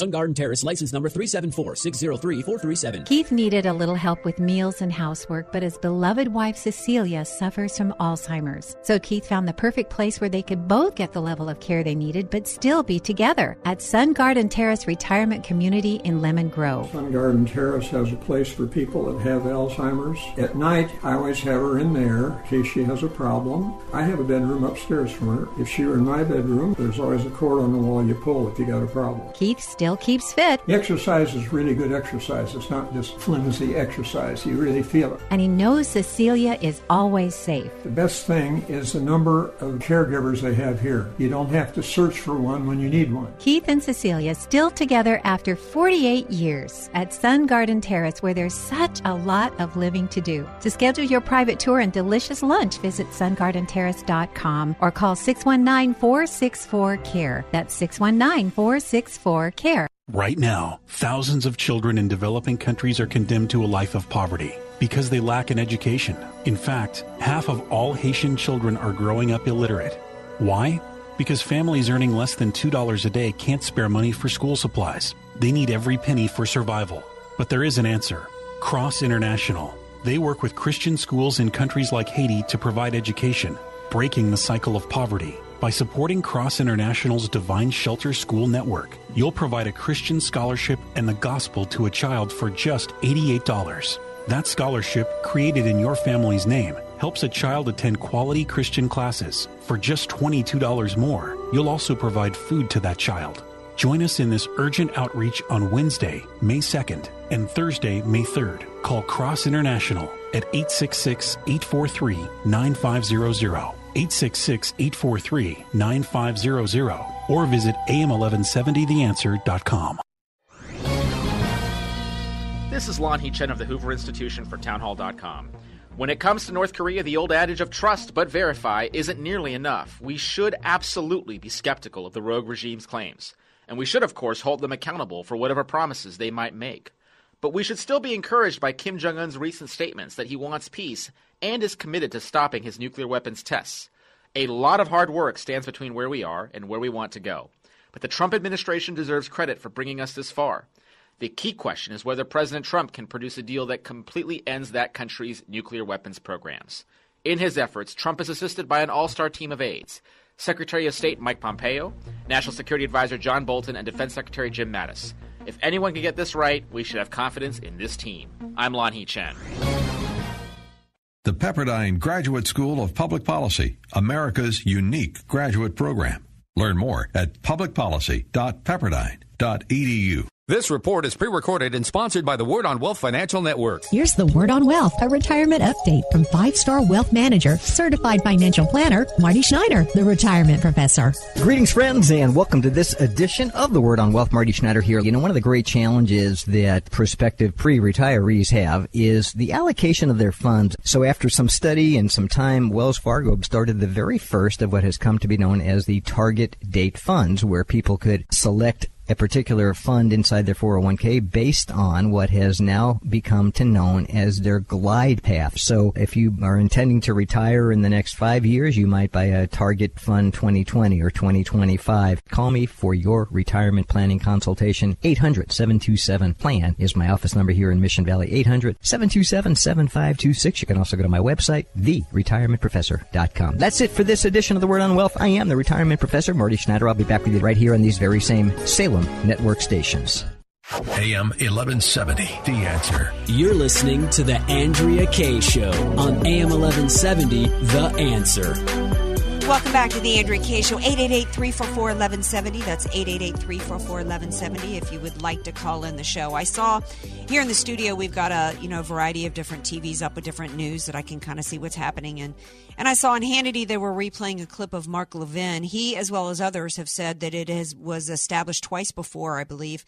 Sun Garden Terrace, license number three seven four, six zero three, four three seven. Keith needed a little help with meals and housework, but his beloved wife Cecilia suffers from Alzheimer's. So Keith found the perfect place where they could both get the level of care they needed, but still be together at Sun Garden Terrace Retirement Community in Lemon Grove. Sun Garden Terrace has a place for people that have Alzheimer's. At night, I always have her in there in case she has a problem. I have a bedroom upstairs from her. If she were in my bedroom, there's always a cord on the wall you pull if you got a problem. Keith still keeps fit. The exercise is really good exercise. It's not just flimsy exercise. You really feel it. And he knows Cecilia is always safe. The best thing is the number of caregivers they have here. You don't have to search for one when you need one. Keith and Cecilia still together after forty-eight years at Sun Garden Terrace, where there's such a lot of living to do. To schedule your private tour and delicious lunch, visit sun garden terrace dot com or call six one nine, four six four, C A R E. That's six one nine, four six four, C A R E. Right now, thousands of children in developing countries are condemned to a life of poverty because they lack an education. In fact, half of all Haitian children are growing up illiterate. Why? Because families earning less than two dollars a day can't spare money for school supplies. They need every penny for survival. But there is an answer. Cross International. They work with Christian schools in countries like Haiti to provide education, breaking the cycle of poverty. By supporting Cross International's Divine Shelter School Network, you'll provide a Christian scholarship and the gospel to a child for just eighty-eight dollars. That scholarship, created in your family's name, helps a child attend quality Christian classes. For just twenty-two dollars more, you'll also provide food to that child. Join us in this urgent outreach on Wednesday, May second, and Thursday, May third. Call Cross International at eight six six, eight four three, nine five zero zero. eight six six, eight four three, nine five zero zero or visit a m eleven seventy the answer dot com. This is Lonnie Chen of the Hoover Institution for townhall dot com. When it comes to North Korea, the old adage of trust but verify isn't nearly enough. We should absolutely be skeptical of the rogue regime's claims. And we should, of course, hold them accountable for whatever promises they might make. But we should still be encouraged by Kim Jong-un's recent statements that he wants peace and is committed to stopping his nuclear weapons tests. A lot of hard work stands between where we are and where we want to go. But the Trump administration deserves credit for bringing us this far. The key question is whether President Trump can produce a deal that completely ends that country's nuclear weapons programs. In his efforts, Trump is assisted by an all-star team of aides: Secretary of State Mike Pompeo, National Security Advisor John Bolton, and Defense Secretary Jim Mattis. If anyone can get this right, we should have confidence in this team. I'm Lonnie Chen. The Pepperdine Graduate School of Public Policy, America's unique graduate program. Learn more at public policy dot pepperdine dot e d u. This report is pre-recorded and sponsored by the Word on Wealth Financial Network. Here's the Word on Wealth, a retirement update from five-star wealth manager, certified financial planner, Marty Schneider, the retirement professor. Greetings, friends, and welcome to this edition of the Word on Wealth. Marty Schneider here. You know, one of the great challenges that prospective pre-retirees have is the allocation of their funds. So after some study and some time, Wells Fargo started the very first of what has come to be known as the target date funds, where people could select a particular fund inside their four oh one k based on what has now become to known as their glide path. So if you are intending to retire in the next five years, you might buy a Target Fund twenty twenty or twenty twenty-five. Call me for your retirement planning consultation. eight hundred, seven two seven, P L A N is my office number here in Mission Valley. eight hundred, seven two seven, seven five two six. You can also go to my website, the retirement professor dot com. That's it for this edition of The Word on Wealth. I am the Retirement Professor, Marty Schneider. I'll be back with you right here on these very same Salem Network stations. A M eleven seventy, The Answer. You're listening to The Andrea Kay Show on A M eleven seventy, The Answer. Welcome back to The Andrea Kay Show, eight eight eight, three four four, one one seven zero. That's eight eight eight, three four four, one one seven zero if you would like to call in the show. I saw here in the studio we've got a you know variety of different T Vs up with different news that I can kind of see what's happening in. And I saw on Hannity they were replaying a clip of Mark Levin. He, as well as others, have said that it has, was established twice before, I believe,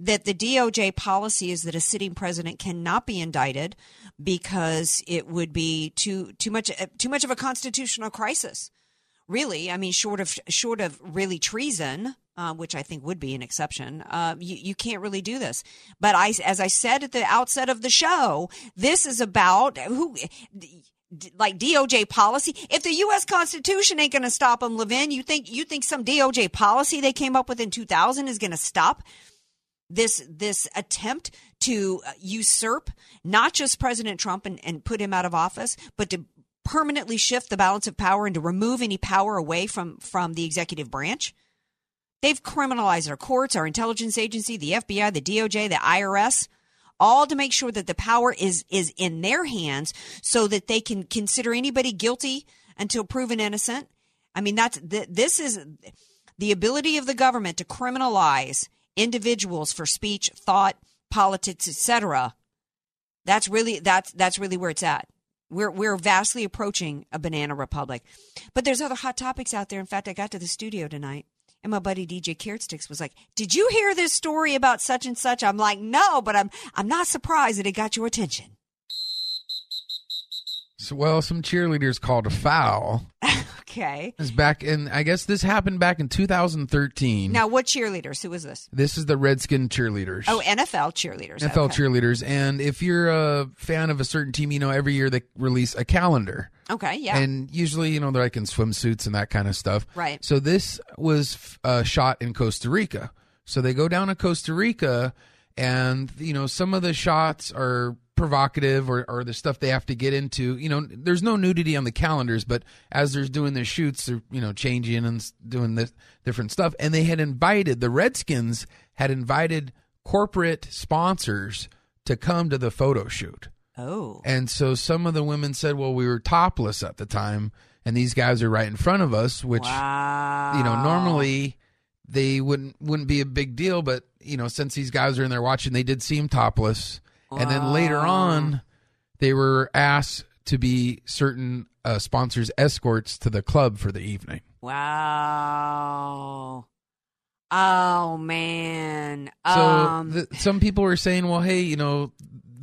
that the D O J policy is that a sitting president cannot be indicted because it would be too too much too much of a constitutional crisis. Really, I mean, short of short of really treason, uh, which I think would be an exception, uh, you, you can't really do this. But I, as I said at the outset of the show, this is about who. Like D O J policy. If the U S Constitution ain't going to stop them, Levin, you think you think some D O J policy they came up with in two thousand is going to stop this this attempt to usurp not just President Trump and, and put him out of office, but to permanently shift the balance of power and to remove any power away from, from the executive branch. They've criminalized our courts, our intelligence agency, the F B I, the D O J, the I R S, all to make sure that the power is is in their hands so that they can consider anybody guilty until proven innocent. I mean, that's th- this is the ability of the government to criminalize individuals for speech, thought, politics, et cetera. That's really that's that's really where it's at. We're we're vastly approaching a banana republic. But there's other hot topics out there. In fact, I got to the studio tonight and my buddy D J Carrot Sticks was like, "Did you hear this story about such and such?" I'm like, "No, but I'm I'm not surprised that it got your attention." So, well, some cheerleaders called a foul. Okay. It's back in, I guess this happened back in two thousand thirteen. Now, what cheerleaders? Who is this? This is the Redskin cheerleaders. Oh, N F L cheerleaders. N F L okay. cheerleaders. And if you're a fan of a certain team, you know, every year they release a calendar. Okay, yeah. And usually, you know, they're like in swimsuits and that kind of stuff. Right. So this was uh, shot in Costa Rica. So they go down to Costa Rica and, you know, some of the shots are provocative or, or the stuff they have to get into. You know, there's no nudity on the calendars, but as they're doing their shoots, they're, you know, changing and doing this different stuff. And they had invited, the Redskins had invited corporate sponsors to come to the photo shoot. Oh. And so some of the women said, well, we were topless at the time and these guys are right in front of us, which, wow. you know, normally they wouldn't, wouldn't be a big deal. But, you know, since these guys are in there watching, they did seem topless. And then later on, they were asked to be certain uh, sponsors' escorts to the club for the evening. Wow. Oh, man. Um, so th- some people were saying, well, hey, you know,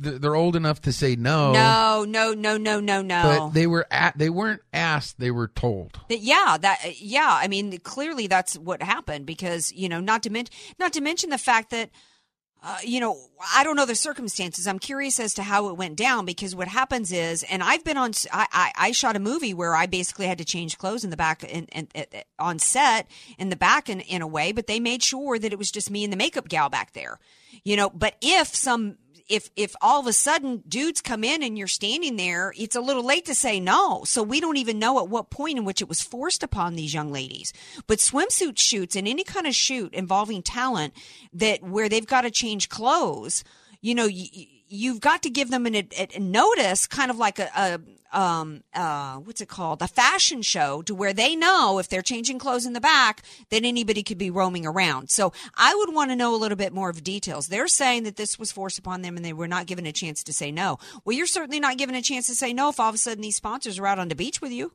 th- they're old enough to say no. No, no, no, no, no, no. But they, were at, they weren't asked. They were told. But yeah. that. Yeah. I mean, clearly that's what happened because, you know, not to, men- not to mention the fact that, Uh, you know, I don't know the circumstances. I'm curious as to how it went down because what happens is, and I've been on, I, I, I shot a movie where I basically had to change clothes in the back and, and, and on set in the back in, in a way, but they made sure that it was just me and the makeup gal back there, you know, but if some, if, if all of a sudden dudes come in and you're standing there, it's a little late to say no. So we don't even know at what point in which it was forced upon these young ladies, but swimsuit shoots and any kind of shoot involving talent that where they've got to change clothes, you know, y- you've got to give them an, a, a notice kind of like a, a um, uh, what's it called? A fashion show to where they know if they're changing clothes in the back, that anybody could be roaming around. So I would want to know a little bit more of details. They're saying that this was forced upon them and they were not given a chance to say no. Well, you're certainly not given a chance to say no if all of a sudden these sponsors are out on the beach with you.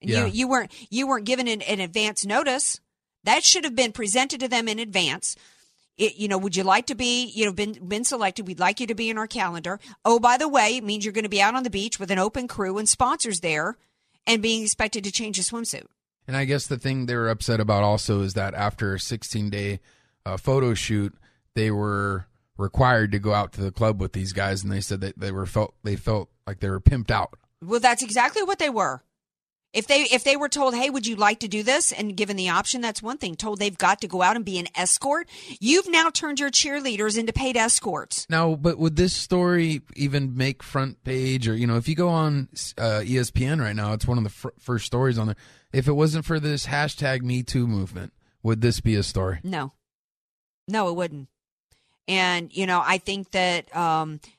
And yeah. you, you weren't, you weren't given an, an advance notice. That should have been presented to them in advance. It, you know, would you like to be, you know, been been selected? We'd like you to be in our calendar. Oh, by the way, it means you're going to be out on the beach with an open crew and sponsors there and being expected to change a swimsuit. And I guess the thing they were upset about also is that after a sixteen-day uh, photo shoot, they were required to go out to the club with these guys, and they said that they were felt they felt like they were pimped out. Well, that's exactly what they were. If they if they were told, hey, would you like to do this? And given the option, that's one thing. Told they've got to go out and be an escort. You've now turned your cheerleaders into paid escorts. Now, but would this story even make front page? Or, you know, if you go on uh, E S P N right now, it's one of the fr- first stories on there. If it wasn't for this hashtag Me Too movement, would this be a story? No. No, it wouldn't. And, you know, I think that um, –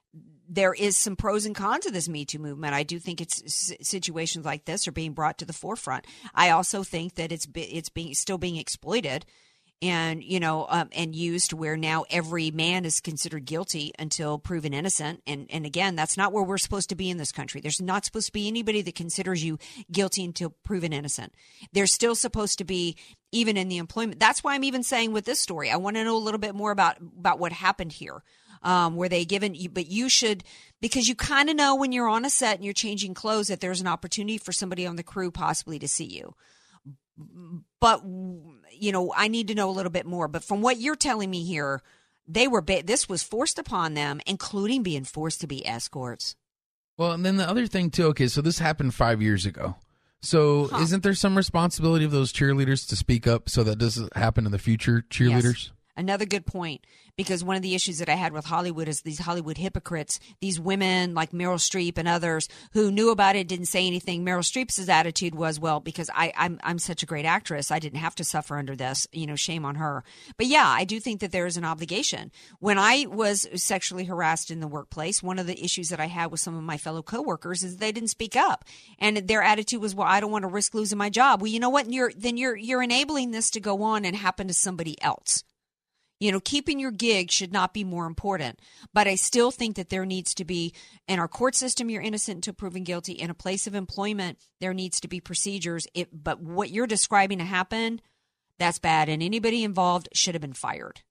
there is some pros and cons of this Me Too movement. I do think it's situations like this are being brought to the forefront. I also think that it's it's being still being exploited, and you know, um, and used where now every man is considered guilty until proven innocent. And and again, that's not where we're supposed to be in this country. There's not supposed to be anybody that considers you guilty until proven innocent. There's still supposed to be, even in the employment. That's why I'm even saying with this story, I want to know a little bit more about about what happened here. Um, were they given, but you should, because you kind of know when you're on a set and you're changing clothes that there's an opportunity for somebody on the crew possibly to see you. But, you know, I need to know a little bit more. But from what you're telling me here, they were, ba- this was forced upon them, including being forced to be escorts. Well, and then the other thing too, okay, so this happened five years ago. So huh. Isn't there some responsibility of those cheerleaders to speak up so that doesn't happen to the future cheerleaders? Yes. Another good point, because one of the issues that I had with Hollywood is these Hollywood hypocrites, these women like Meryl Streep and others who knew about it, didn't say anything. Meryl Streep's attitude was, well, because I, I'm I'm such a great actress, I didn't have to suffer under this, you know, shame on her. But yeah, I do think that there is an obligation. When I was sexually harassed in the workplace, one of the issues that I had with some of my fellow coworkers is they didn't speak up. And their attitude was, well, I don't want to risk losing my job. Well, you know what? You're, then you're you're enabling this to go on and happen to somebody else. You know, keeping your gig should not be more important. But I still think that there needs to be, in our court system, you're innocent until proven guilty. In a place of employment, there needs to be procedures. It, but what you're describing to happen, that's bad. And anybody involved should have been fired.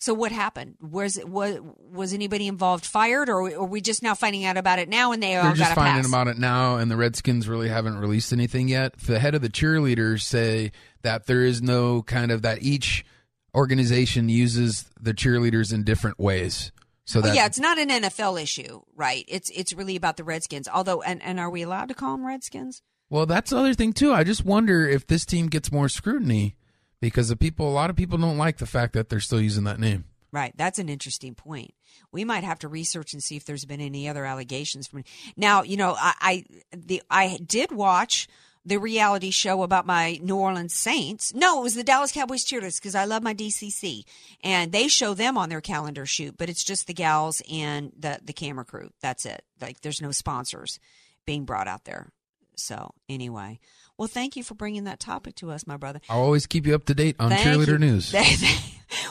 So what happened? Was was, was anybody involved fired, or, or are we just now finding out about it now and they all got a pass? They're just finding about it now, and the Redskins really haven't released anything yet. The head of the cheerleaders say that there is no kind of that each – organization uses the cheerleaders in different ways. So that, oh, yeah, it's not an N F L issue, right? It's it's really about the Redskins. Although, and, and are we allowed to call them Redskins? Well, that's the other thing, too. I just wonder if this team gets more scrutiny because the people, a lot of people don't like the fact that they're still using that name. Right. That's an interesting point. We might have to research and see if there's been any other allegations. From now, you know, I, I the I did watch the reality show about my New Orleans Saints. No, it was the Dallas Cowboys cheerleaders because I love my D C C. And they show them on their calendar shoot, but it's just the gals and the, the camera crew. That's it. Like, there's no sponsors being brought out there. So anyway, well, thank you for bringing that topic to us, my brother. I'll always keep you up to date on thank cheerleader you. News.